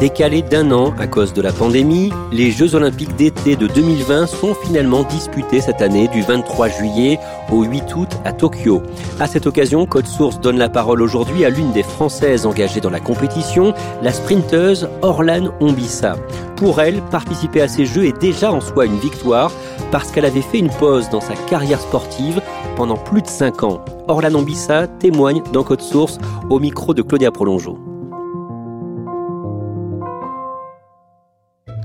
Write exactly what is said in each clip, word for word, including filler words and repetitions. Décalés d'un an à cause de la pandémie, les Jeux Olympiques d'été de deux mille vingt sont finalement disputés cette année du vingt-trois juillet au huit août à Tokyo. À cette occasion, Code Source donne la parole aujourd'hui à l'une des Françaises engagées dans la compétition, la sprinteuse Orlann Ombissa. Pour elle, participer à ces Jeux est déjà en soi une victoire parce qu'elle avait fait une pause dans sa carrière sportive pendant plus de cinq ans. Orlann Ombissa témoigne dans Code Source au micro de Claudia Prolongeau.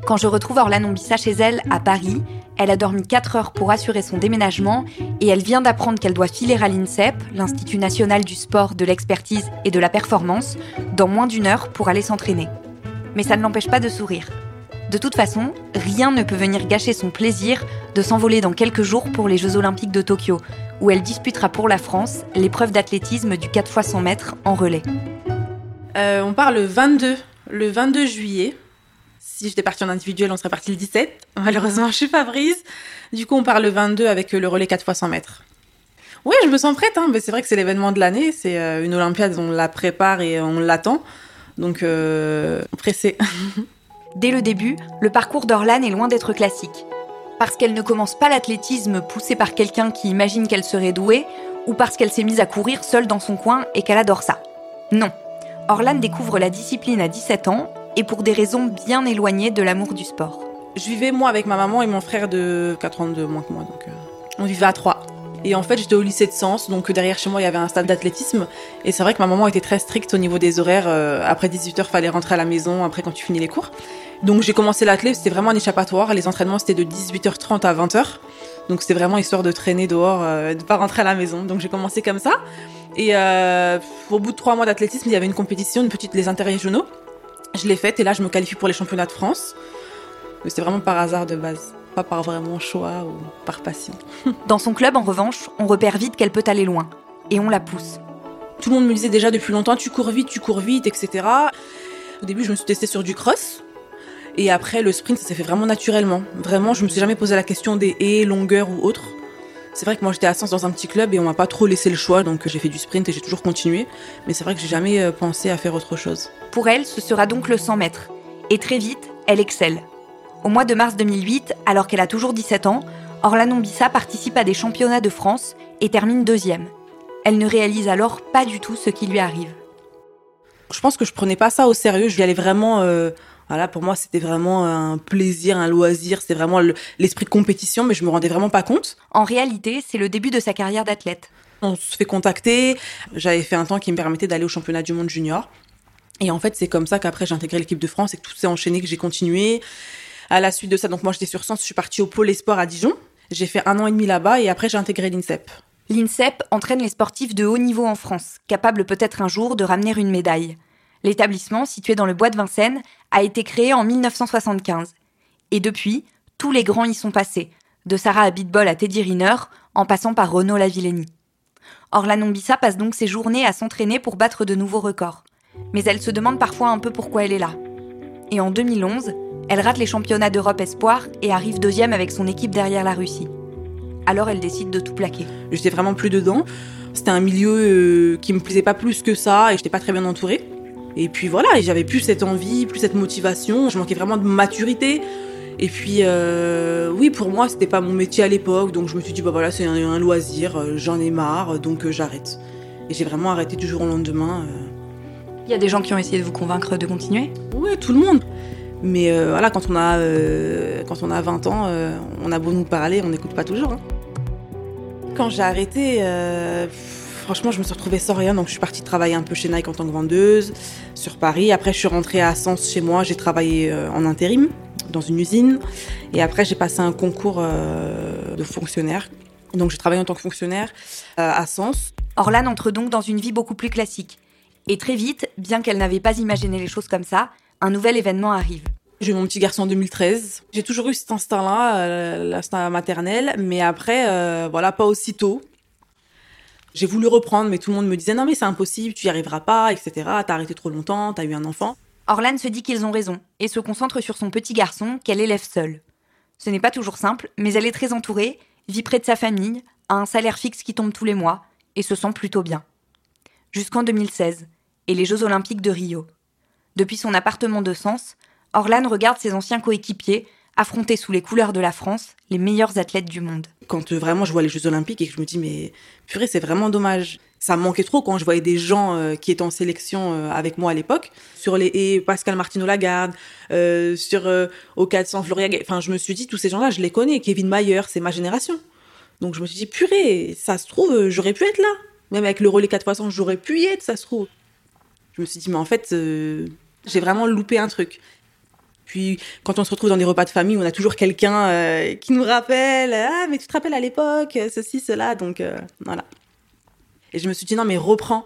Quand je retrouve Orlann Ombissa chez elle, à Paris, elle a dormi quatre heures pour assurer son déménagement et elle vient d'apprendre qu'elle doit filer à l'INSEP, l'Institut National du Sport, de l'Expertise et de la Performance, dans moins d'une heure pour aller s'entraîner. Mais ça ne l'empêche pas de sourire. De toute façon, rien ne peut venir gâcher son plaisir de s'envoler dans quelques jours pour les Jeux Olympiques de Tokyo, où elle disputera pour la France l'épreuve d'athlétisme du quatre fois cent mètres en relais. Euh, on part le vingt-deux, le vingt-deux juillet. Si j'étais partie en individuel, on serait parti le dix-sept. Malheureusement, je suis pas prise. Du coup, on part le vingt-deux avec le relais quatre fois cent mètres. Ouais, je me sens prête. Hein. Mais c'est vrai que c'est l'événement de l'année. C'est une Olympiade, on la prépare et on l'attend. Donc, euh, pressée. Dès le début, le parcours d'Orlann est loin d'être classique. Parce qu'elle ne commence pas l'athlétisme poussée par quelqu'un qui imagine qu'elle serait douée, ou parce qu'elle s'est mise à courir seule dans son coin et qu'elle adore ça. Non. Orlann découvre la discipline à dix-sept ans, et pour des raisons bien éloignées de l'amour du sport. Je vivais, moi, avec ma maman et mon frère de quatre ans de moins que moi, donc euh, on vivait à Troyes. Et en fait, j'étais au lycée de Sens, donc derrière chez moi, il y avait un stade d'athlétisme, et c'est vrai que ma maman était très stricte au niveau des horaires. Euh, après dix-huit heures, fallait rentrer à la maison, après quand tu finis les cours. Donc j'ai commencé l'athlé, c'était vraiment un échappatoire, les entraînements, c'était de dix-huit heures trente à vingt heures, donc c'était vraiment histoire de traîner dehors, euh, de pas rentrer à la maison, donc j'ai commencé comme ça. Et euh, au bout de trois mois d'athlétisme, il y avait une compétition, une petite, les interrégionaux. Je l'ai faite et là, je me qualifie pour les championnats de France. Mais c'était vraiment par hasard de base, pas par vraiment choix ou par passion. Dans son club, en revanche, on repère vite qu'elle peut aller loin. Et on la pousse. Tout le monde me disait déjà depuis longtemps, tu cours vite, tu cours vite, et cetera. Au début, je me suis testée sur du cross. Et après, le sprint, ça s'est fait vraiment naturellement. Vraiment, je me suis jamais posé la question des haies, longueurs ou autres. C'est vrai que moi, j'étais à Sens dans un petit club et on m'a pas trop laissé le choix, donc j'ai fait du sprint et j'ai toujours continué. Mais c'est vrai que j'ai jamais pensé à faire autre chose. Pour elle, ce sera donc le cent mètres. Et très vite, elle excelle. Au mois de mars deux mille huit, alors qu'elle a toujours dix-sept ans, Orlann Ombissa participe à des championnats de France et termine deuxième. Elle ne réalise alors pas du tout ce qui lui arrive. Je pense que je prenais pas ça au sérieux. Je y allais vraiment... Euh... Voilà, pour moi, c'était vraiment un plaisir, un loisir. C'était vraiment le, l'esprit de compétition, mais je me rendais vraiment pas compte. En réalité, c'est le début de sa carrière d'athlète. On se fait contacter. J'avais fait un temps qui me permettait d'aller au championnat du monde junior. Et en fait, c'est comme ça qu'après, j'ai intégré l'équipe de France et que tout s'est enchaîné, que j'ai continué. À la suite de ça, donc moi, j'étais sur Sens, je suis partie au Pôle Espoir à Dijon. J'ai fait un an et demi là-bas et après, j'ai intégré l'INSEP. L'INSEP entraîne les sportifs de haut niveau en France, capables peut-être un jour de ramener une médaille. L'établissement, situé dans le bois de Vincennes, a été créé en dix-neuf cent soixante-quinze. Et depuis, tous les grands y sont passés, de Sarah Abitbol à Teddy Riner, en passant par Renaud Lavillenie. Orlann Ombissa passe donc ses journées à s'entraîner pour battre de nouveaux records. mais elle se demande parfois un peu pourquoi elle est là. Et en deux mille onze, elle rate les championnats d'Europe Espoir et arrive deuxième avec son équipe derrière la Russie. Alors elle décide de tout plaquer. J'étais vraiment plus dedans. C'était un milieu qui me plaisait pas plus que ça et j'étais pas très bien entourée. Et puis voilà, j'avais plus cette envie, plus cette motivation. Je manquais vraiment de maturité. Et puis euh, oui, pour moi, c'était pas mon métier à l'époque. Donc je me suis dit, bah voilà, c'est un, un loisir, j'en ai marre, donc euh, j'arrête. Et j'ai vraiment arrêté du jour au lendemain. Il y a des gens qui ont essayé de vous convaincre de continuer ? Oui, tout le monde. Mais euh, voilà, quand on a, euh, quand on a vingt ans, euh, on a beau nous parler, on n'écoute pas toujours. Hein. Quand j'ai arrêté, euh, franchement, je me suis retrouvée sans rien. Donc, je suis partie travailler un peu chez Nike en tant que vendeuse sur Paris. Après, je suis rentrée à Sens chez moi. J'ai travaillé euh, en intérim dans une usine. Et après, j'ai passé un concours euh, de fonctionnaire. Donc, j'ai travaillé en tant que fonctionnaire euh, à Sens. Orlann entre donc dans une vie beaucoup plus classique. Et très vite, bien qu'elle n'avait pas imaginé les choses comme ça, un nouvel événement arrive. J'ai eu mon petit garçon en deux mille treize. J'ai toujours eu cet instinct-là, euh, l'instinct maternel, mais après, euh, voilà, pas aussitôt. J'ai voulu reprendre, mais tout le monde me disait « Non mais c'est impossible, tu n'y arriveras pas, et cetera. T'as arrêté trop longtemps, t'as eu un enfant. » Orlann se dit qu'ils ont raison et se concentre sur son petit garçon qu'elle élève seule. Ce n'est pas toujours simple, mais elle est très entourée, vit près de sa famille, a un salaire fixe qui tombe tous les mois et se sent plutôt bien. Jusqu'en deux mille seize et les Jeux Olympiques de Rio. Depuis son appartement de Sens, Orlann regarde ses anciens coéquipiers affronter sous les couleurs de la France les meilleurs athlètes du monde. Quand euh, vraiment je vois les Jeux Olympiques et que je me dis mais purée c'est vraiment dommage. Ça me manquait trop quand je voyais des gens euh, qui étaient en sélection euh, avec moi à l'époque. Sur les haies, Pascal Martineau-Lagarde, euh, sur euh, au quatre cents Floria. Enfin je me suis dit tous ces gens-là je les connais. Kevin Mayer, c'est ma génération. Donc je me suis dit purée ça se trouve j'aurais pu être là. Même avec le relais quatre fois cent j'aurais pu y être ça se trouve. Je me suis dit mais en fait... Euh, J'ai vraiment loupé un truc. Puis, quand on se retrouve dans des repas de famille, on a toujours quelqu'un euh, qui nous rappelle « Ah, mais tu te rappelles à l'époque, ceci, cela », donc euh, voilà. Et je me suis dit « Non, mais reprends ».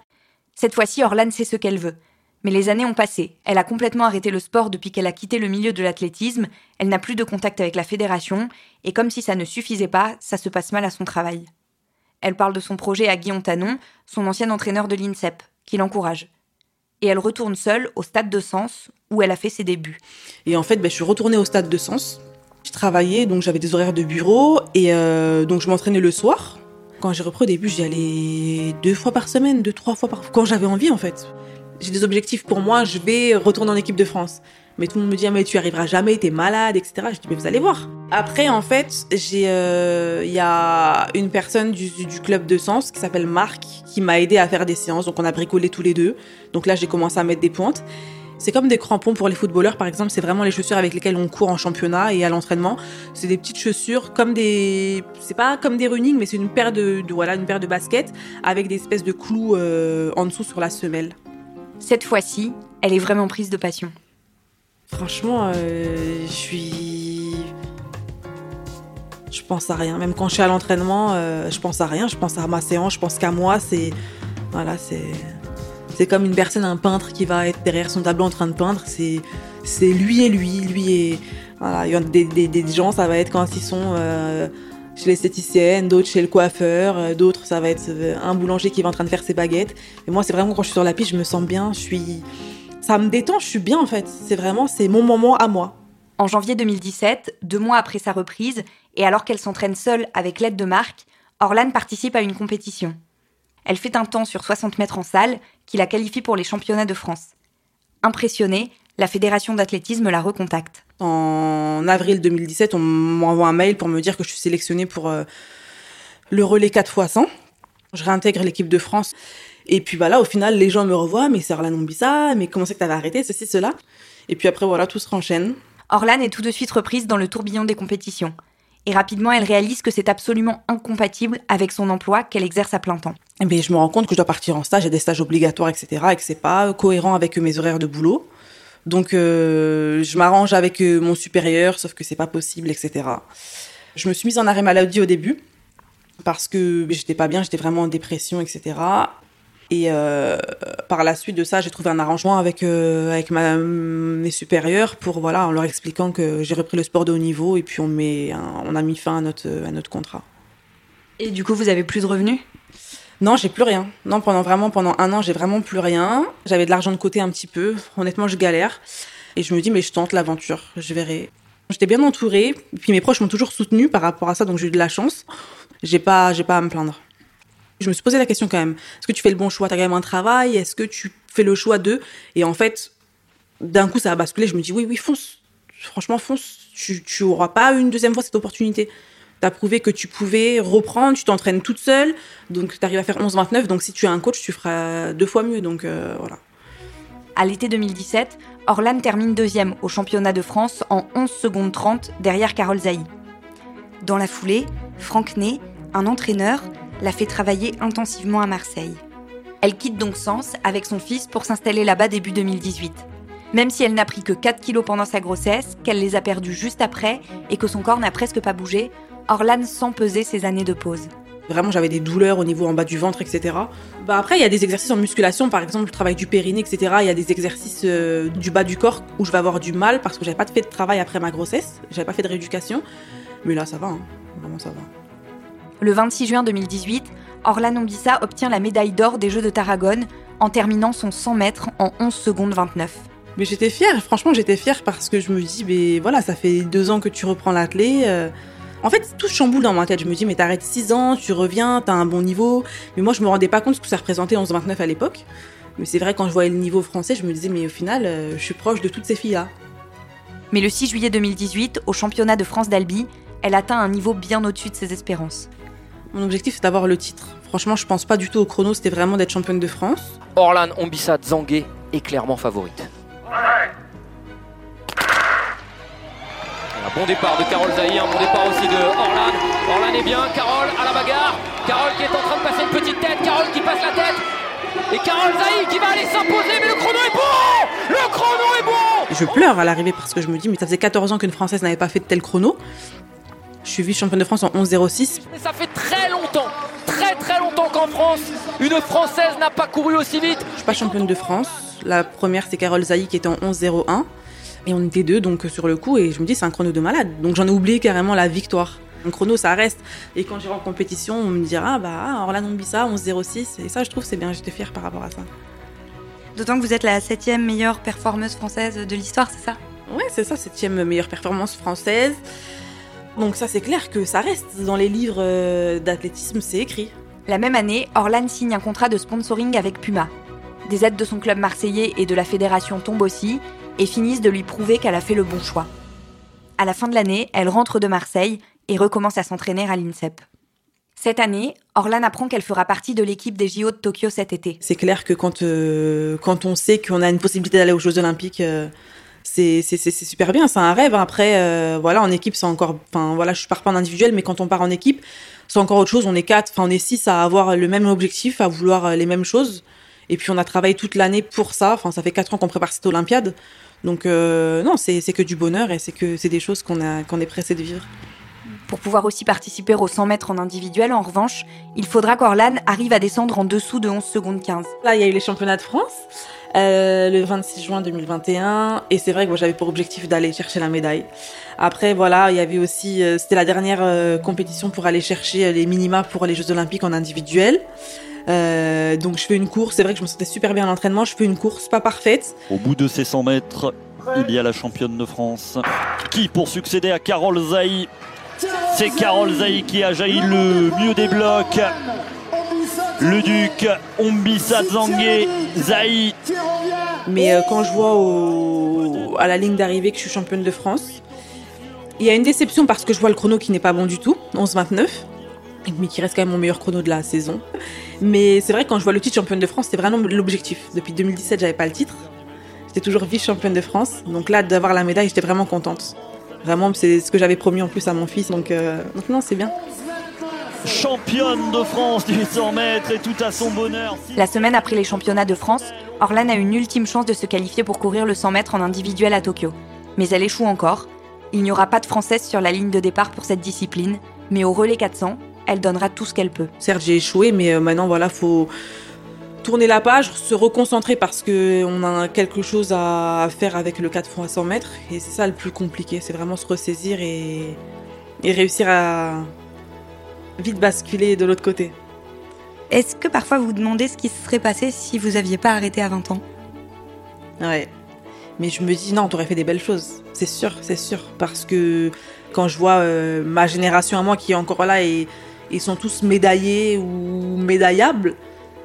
Cette fois-ci, Orlann sait ce qu'elle veut. Mais les années ont passé. Elle a complètement arrêté le sport depuis qu'elle a quitté le milieu de l'athlétisme. Elle n'a plus de contact avec la fédération. Et comme si ça ne suffisait pas, ça se passe mal à son travail. Elle parle de son projet à Guillaume Tanon, son ancien entraîneur de l'INSEP, qui l'encourage. Et elle retourne seule au stade de Sens, où elle a fait ses débuts. Et en fait, ben, je suis retournée au stade de Sens. Je travaillais, donc j'avais des horaires de bureau, et euh, donc je m'entraînais le soir. Quand j'ai repris au début, j'y allais deux fois par semaine, deux, trois fois par... Quand j'avais envie, en fait. J'ai des objectifs pour moi, je vais retourner en équipe de France. Mais tout le monde me dit « mais tu n'y arriveras jamais, t'es malade, et cetera » Je dis « mais vous allez voir ». Après, en fait, il euh, y a une personne du, du club de Sens qui s'appelle Marc, qui m'a aidée à faire des séances, donc on a bricolé tous les deux. Donc là, j'ai commencé à mettre des pointes. C'est comme des crampons pour les footballeurs, par exemple, c'est vraiment les chaussures avec lesquelles on court en championnat et à l'entraînement. C'est des petites chaussures comme des... C'est pas comme des running, mais c'est une paire de, de, voilà, une paire de baskets avec des espèces de clous euh, en dessous sur la semelle. Cette fois-ci, elle est vraiment prise de passion. Franchement, euh, je suis... Je pense à rien. Même quand je suis à l'entraînement, euh, je pense à rien. Je pense à ma séance, je pense qu'à moi. C'est... Voilà, c'est... c'est comme une personne, un peintre qui va être derrière son tableau en train de peindre. C'est, c'est lui et lui. lui et... Voilà. Il y a des, des, des gens, ça va être quand ils sont... Euh... chez l'esthéticienne, d'autres chez le coiffeur, d'autres ça va être un boulanger qui va en train de faire ses baguettes. Et moi c'est vraiment quand je suis sur la piste, je me sens bien, je suis... ça me détend, je suis bien en fait. C'est vraiment, c'est mon moment à moi. En janvier deux mille dix-sept, deux mois après sa reprise, et alors qu'elle s'entraîne seule avec l'aide de Marc, Orlann participe à une compétition. Elle fait un temps sur soixante mètres en salle qui la qualifie pour les championnats de France. Impressionnée, la Fédération d'athlétisme la recontacte. En avril deux mille dix-sept, on m'envoie un mail pour me dire que je suis sélectionnée pour euh, le relais quatre fois cent. Je réintègre l'équipe de France. Et puis bah là, au final, les gens me revoient. Mais c'est Orlann Ombissa, mais comment c'est que t'avais arrêté, ceci, cela. Et puis après, voilà, tout se renchaîne. Orlann est tout de suite reprise dans le tourbillon des compétitions. Et rapidement, elle réalise que c'est absolument incompatible avec son emploi qu'elle exerce à plein temps. Mais je me rends compte que je dois partir en stage, il y a des stages obligatoires, et cetera. Et que c'est pas cohérent avec mes horaires de boulot. Donc, euh, je m'arrange avec mon supérieur, sauf que c'est pas possible, et cetera. Je me suis mise en arrêt maladie au début, parce que j'étais pas bien, j'étais vraiment en dépression, et cetera. Et euh, par la suite de ça, j'ai trouvé un arrangement avec, euh, avec ma, mes supérieurs, pour, voilà, en leur expliquant que j'ai repris le sport de haut niveau, et puis on, met un, on a mis fin à notre, à notre contrat. Et du coup, vous avez plus de revenus ? Non, j'ai plus rien. Non, pendant vraiment, pendant un an, j'ai vraiment plus rien. J'avais de l'argent de côté un petit peu. Honnêtement, je galère. Et je me dis, mais je tente l'aventure, je verrai. J'étais bien entourée. Et puis mes proches m'ont toujours soutenue par rapport à ça, donc j'ai eu de la chance. J'ai pas, j'ai pas à me plaindre. Je me suis posé la question quand même. Est-ce que tu fais le bon choix? T'as quand même un travail? Est-ce que tu fais le choix de... Et en fait, d'un coup, ça a basculé. Je me dis, oui, oui, fonce. Franchement, fonce. Tu, tu auras pas une deuxième fois cette opportunité. T'as prouvé que tu pouvais reprendre. Tu t'entraînes toute seule. Donc, t'arrives à faire onze vingt-neuf. Donc, si tu as un coach, tu feras deux fois mieux. Donc, euh, voilà. À l'été deux mille dix-sept, Orlann termine deuxième au championnat de France en onze secondes trente derrière Carolle Zahi. Dans la foulée, Franck Ney, un entraîneur, la fait travailler intensivement à Marseille. Elle quitte donc Sens avec son fils pour s'installer là-bas début deux mille dix-huit. Même si elle n'a pris que quatre kilos pendant sa grossesse, qu'elle les a perdus juste après et que son corps n'a presque pas bougé, Orlann sent peser ses années de pause. Vraiment, j'avais des douleurs au niveau en bas du ventre, et cetera. Bah après, il y a des exercices en musculation, par exemple le travail du périnée, et cetera. Il y a des exercices euh, du bas du corps où je vais avoir du mal parce que j'avais pas fait de travail après ma grossesse, j'avais pas fait de rééducation. Mais là, ça va, hein. Vraiment ça va. Le vingt-six juin deux mille dix-huit, Orlann Ombissa obtient la médaille d'or des Jeux de Tarragone en terminant son cent mètres en onze secondes vingt-neuf. Mais j'étais fière, franchement j'étais fière parce que je me dis, mais voilà, ça fait deux ans que tu reprends l'athlé. Euh... En fait, tout se chamboule dans ma tête. Je me dis, mais t'arrêtes six ans, tu reviens, t'as un bon niveau. Mais moi, je me rendais pas compte ce que ça représentait onze vingt-neuf à l'époque. Mais c'est vrai, quand je voyais le niveau français, je me disais, mais au final, euh, je suis proche de toutes ces filles-là. Mais le six juillet deux mille dix-huit, au championnat de France d'Albi, elle atteint un niveau bien au-dessus de ses espérances. Mon objectif, c'est d'avoir le titre. Franchement, je pense pas du tout au chrono, c'était vraiment d'être championne de France. Orlann Ombissa Tsangé est clairement favorite. Ouais. Un bon départ de Carolle Zahi, un bon départ aussi de Orlann. Orlann est bien, Carolle à la bagarre. Carolle qui est en train de passer une petite tête, Carolle qui passe la tête. Et Carolle Zahi qui va aller s'imposer, mais le chrono est bon! Le chrono est bon! Je pleure à l'arrivée parce que je me dis, mais ça faisait quatorze ans qu'une Française n'avait pas fait de tel chrono. Je suis vice-championne de France en onze zéro six. Et ça fait très longtemps, très très longtemps qu'en France, une Française n'a pas couru aussi vite. Je suis pas championne de France. La première, c'est Carolle Zahi qui était en onze zéro un. Et on était deux donc sur le coup et je me dis, c'est un chrono de malade. Donc j'en ai oublié carrément la victoire. Un chrono, ça reste. Et quand j'irai en compétition, on me dira, bah, Orlann Ombissa, onze zéro six. Et ça, je trouve, c'est bien. J'étais fière par rapport à ça. D'autant que vous êtes la septième meilleure performeuse française de l'histoire, c'est ça? Oui, c'est ça, septième meilleure performance française. Donc ça, c'est clair que ça reste dans les livres d'athlétisme, c'est écrit. La même année, Orlann signe un contrat de sponsoring avec Puma. Des aides de son club marseillais et de la fédération tombent aussi et finissent de lui prouver qu'elle a fait le bon choix. À la fin de l'année, elle rentre de Marseille et recommence à s'entraîner à l'INSEP. Cette année, Orlann apprend qu'elle fera partie de l'équipe des J O de Tokyo cet été. C'est clair que quand, euh, quand on sait qu'on a une possibilité d'aller aux Jeux Olympiques... Euh... C'est, c'est, c'est super bien, c'est un rêve. Après, euh, voilà, en équipe, c'est encore... Enfin, voilà, je pars pas en individuel, mais quand on part en équipe, c'est encore autre chose. On est quatre, enfin, on est six à avoir le même objectif, à vouloir les mêmes choses. Et puis, on a travaillé toute l'année pour ça. Enfin, ça fait quatre ans qu'on prépare cette Olympiade. Donc, euh, non, c'est, c'est que du bonheur et c'est que c'est des choses qu'on a, qu'on est pressé de vivre. Pour pouvoir aussi participer aux cent mètres en individuel, en revanche, il faudra qu'Orlann arrive à descendre en dessous de onze secondes quinze. Là, il y a eu les championnats de France. Euh, le vingt-six juin deux mille vingt et un, et c'est vrai que moi j'avais pour objectif d'aller chercher la médaille. Après voilà, il y avait aussi, euh, c'était la dernière euh, compétition pour aller chercher les minima pour les Jeux Olympiques en individuel. Euh, donc je fais une course, c'est vrai que je me sentais super bien à l'entraînement, je fais une course pas parfaite. Au bout de ces cent mètres, il y a la championne de France qui, pour succéder à Carolle Zahi, c'est Carolle Zahi qui a jailli le mieux des blocs. Le duc Ombissa Tsangé, Zahi. Mais euh, quand je vois au, à la ligne d'arrivée que je suis championne de France, il y a une déception parce que je vois le chrono qui n'est pas bon du tout, onze vingt-neuf, mais qui reste quand même mon meilleur chrono de la saison. Mais c'est vrai que quand je vois le titre championne de France, c'est vraiment l'objectif. Depuis deux mille dix-sept, j'avais pas le titre. J'étais toujours vice-championne de France. Donc là, d'avoir la médaille, j'étais vraiment contente. Vraiment, c'est ce que j'avais promis en plus à mon fils. Donc, euh, donc non, c'est bien. Championne de France du cent mètres et tout à son bonheur. La semaine après les championnats de France, Orlann a une ultime chance de se qualifier pour courir le cent mètres en individuel à Tokyo. Mais elle échoue encore. Il n'y aura pas de Française sur la ligne de départ pour cette discipline. Mais au relais quatre cents, elle donnera tout ce qu'elle peut. Certes, j'ai échoué, mais maintenant, voilà, faut tourner la page, se reconcentrer parce qu'on a quelque chose à faire avec le quatre fois cent mètres. Et c'est ça le plus compliqué, c'est vraiment se ressaisir et, et réussir à... vite basculer de l'autre côté. Est-ce que parfois vous vous demandez ce qui se serait passé si vous n'aviez pas arrêté à vingt ans ? Ouais, mais je me dis non, t'aurais fait des belles choses, c'est sûr, c'est sûr, parce que quand je vois euh, ma génération à moi qui est encore là et ils sont tous médaillés ou médaillables,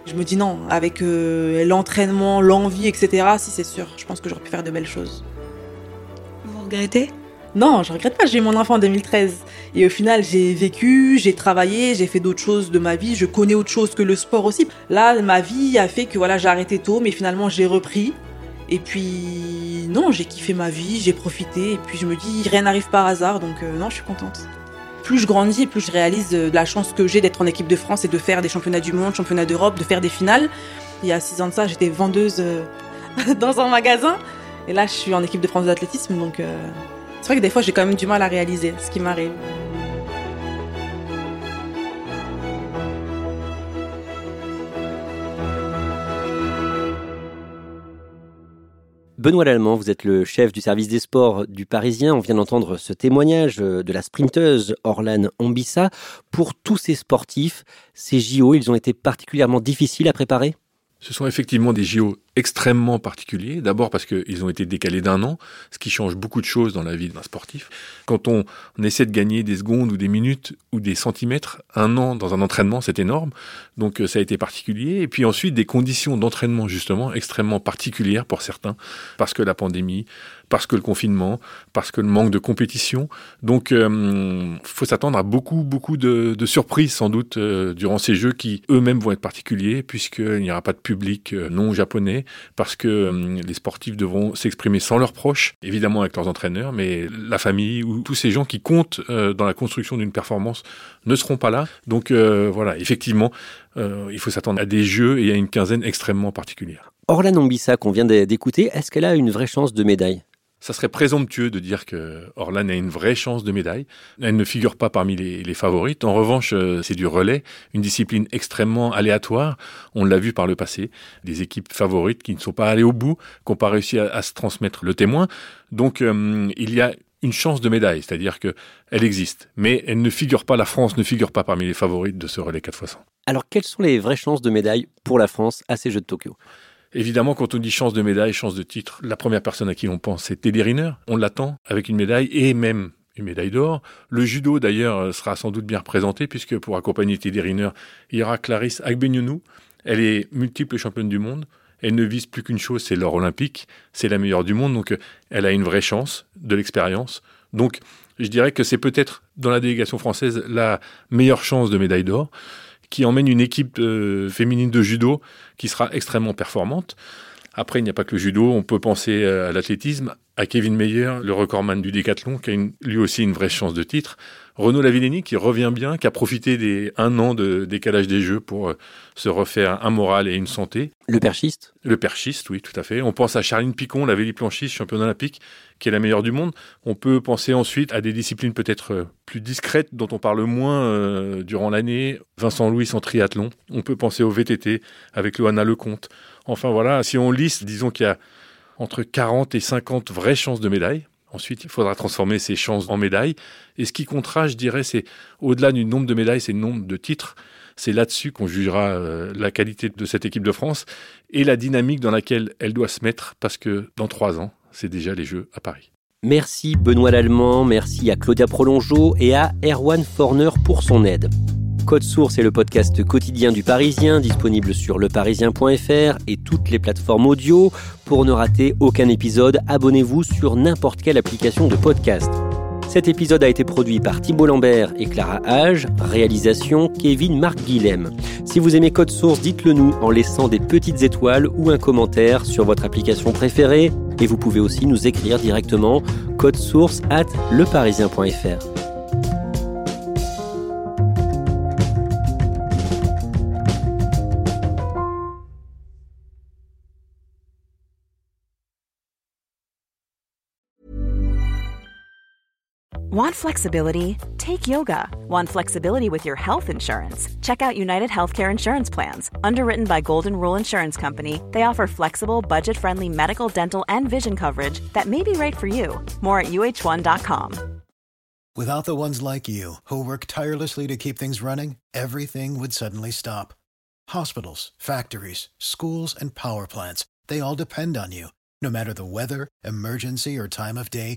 je me dis non, avec euh, l'entraînement, l'envie, et cetera, si c'est sûr, je pense que j'aurais pu faire de belles choses. Vous regrettez ? Non, je regrette pas, j'ai eu mon enfant en deux mille treize. Et au final, j'ai vécu, j'ai travaillé, j'ai fait d'autres choses de ma vie, je connais autre chose que le sport aussi. Là, ma vie a fait que voilà, j'ai arrêté tôt, mais finalement, j'ai repris. Et puis, non, j'ai kiffé ma vie, j'ai profité. Et puis, je me dis, rien n'arrive par hasard, donc euh, non, je suis contente. Plus je grandis, plus je réalise la chance que j'ai d'être en équipe de France et de faire des championnats du monde, championnats d'Europe, de faire des finales. Il y a six ans de ça, j'étais vendeuse euh, dans un magasin. Et là, je suis en équipe de France d'athlétisme, donc... Euh... C'est vrai que des fois, j'ai quand même du mal à réaliser ce qui m'arrive. Benoît Lallemand, vous êtes le chef du service des sports du Parisien. On vient d'entendre ce témoignage de la sprinteuse Orlann Ombissa. Pour tous ces sportifs, ces J O, ils ont été particulièrement difficiles à préparer ? Ce sont effectivement des J O extrêmement particuliers. D'abord parce qu'ils ont été décalés d'un an, ce qui change beaucoup de choses dans la vie d'un sportif. Quand on, on essaie de gagner des secondes ou des minutes ou des centimètres, un an dans un entraînement, c'est énorme. Donc ça a été particulier. Et puis ensuite, des conditions d'entraînement justement extrêmement particulières pour certains, parce que la pandémie, parce que le confinement, parce que le manque de compétition. Donc, euh, faut s'attendre à beaucoup, beaucoup de, de surprises, sans doute, euh, durant ces Jeux qui, eux-mêmes, vont être particuliers, puisqu'il n'y aura pas de public euh, non japonais, parce que euh, les sportifs devront s'exprimer sans leurs proches, évidemment avec leurs entraîneurs, mais la famille ou tous ces gens qui comptent euh, dans la construction d'une performance ne seront pas là. Donc, euh, voilà, effectivement, euh, il faut s'attendre à des Jeux et à une quinzaine extrêmement particulière. Orlann Ombissa, qu'on vient d'écouter, est-ce qu'elle a une vraie chance de médaille ? Ça serait présomptueux de dire que Orlann a une vraie chance de médaille. Elle ne figure pas parmi les, les favorites. En revanche, c'est du relais, une discipline extrêmement aléatoire. On l'a vu par le passé, des équipes favorites qui ne sont pas allées au bout, qui n'ont pas réussi à, à se transmettre le témoin. Donc, euh, il y a une chance de médaille, c'est-à-dire qu'elle existe. Mais elle ne figure pas, la France ne figure pas parmi les favorites de ce relais quatre fois cent. Alors, quelles sont les vraies chances de médaille pour la France à ces Jeux de Tokyo ? Évidemment, quand on dit chance de médaille, chance de titre, la première personne à qui l'on pense, c'est Teddy Riner. On l'attend avec une médaille et même une médaille d'or. Le judo, d'ailleurs, sera sans doute bien représenté, puisque pour accompagner Teddy Riner, il y aura Clarisse Agbegnenou. Elle est multiple championne du monde. Elle ne vise plus qu'une chose, c'est l'or olympique. C'est la meilleure du monde, donc elle a une vraie chance, de l'expérience. Donc, je dirais que c'est peut-être, dans la délégation française, la meilleure chance de médaille d'or, qui emmène une équipe euh, féminine de judo qui sera extrêmement performante. Après, il n'y a pas que le judo, on peut penser à l'athlétisme, à Kevin Mayer, le recordman du décathlon, qui a une, lui aussi une vraie chance de titre. Renaud Lavillenie, qui revient bien, qui a profité des un an de décalage des Jeux pour euh, se refaire un moral et une santé. Le perchiste ? Le perchiste, oui, tout à fait. On pense à Charline Picon, la véliplanchiste, championne olympique, qui est la meilleure du monde. On peut penser ensuite à des disciplines peut-être plus discrètes, dont on parle moins euh, durant l'année. Vincent Louis en triathlon. On peut penser au V T T avec Loana Lecomte. Enfin voilà, si on liste, disons qu'il y a entre quarante et cinquante vraies chances de médaille. Ensuite, il faudra transformer ces chances en médailles. Et ce qui comptera, je dirais, c'est au-delà du nombre de médailles, c'est le nombre de titres. C'est là-dessus qu'on jugera euh, la qualité de cette équipe de France et la dynamique dans laquelle elle doit se mettre, parce que dans trois ans, c'est déjà les Jeux à Paris. Merci Benoît Lallemand, merci à Claudia Prolongeau et à Erwan Forner pour son aide. Code Source est le podcast quotidien du Parisien, disponible sur leparisien point f r et toutes les plateformes audio. Pour ne rater aucun épisode, abonnez-vous sur n'importe quelle application de podcast. Cet épisode a été produit par Thibaut Lambert et Clara Hage, réalisation Kevin-Marc-Guilhem. Si vous aimez Code Source, dites-le nous en laissant des petites étoiles ou un commentaire sur votre application préférée. Et vous pouvez aussi nous écrire directement codesource arobase leparisien point f r. Want flexibility? Take yoga. Want flexibility with your health insurance? Check out UnitedHealthcare Insurance Plans. Underwritten by Golden Rule Insurance Company, they offer flexible, budget-friendly medical, dental, and vision coverage that may be right for you. More at u h one dot com. Without the ones like you, who work tirelessly to keep things running, everything would suddenly stop. Hospitals, factories, schools, and power plants, they all depend on you. No matter the weather, emergency, or time of day,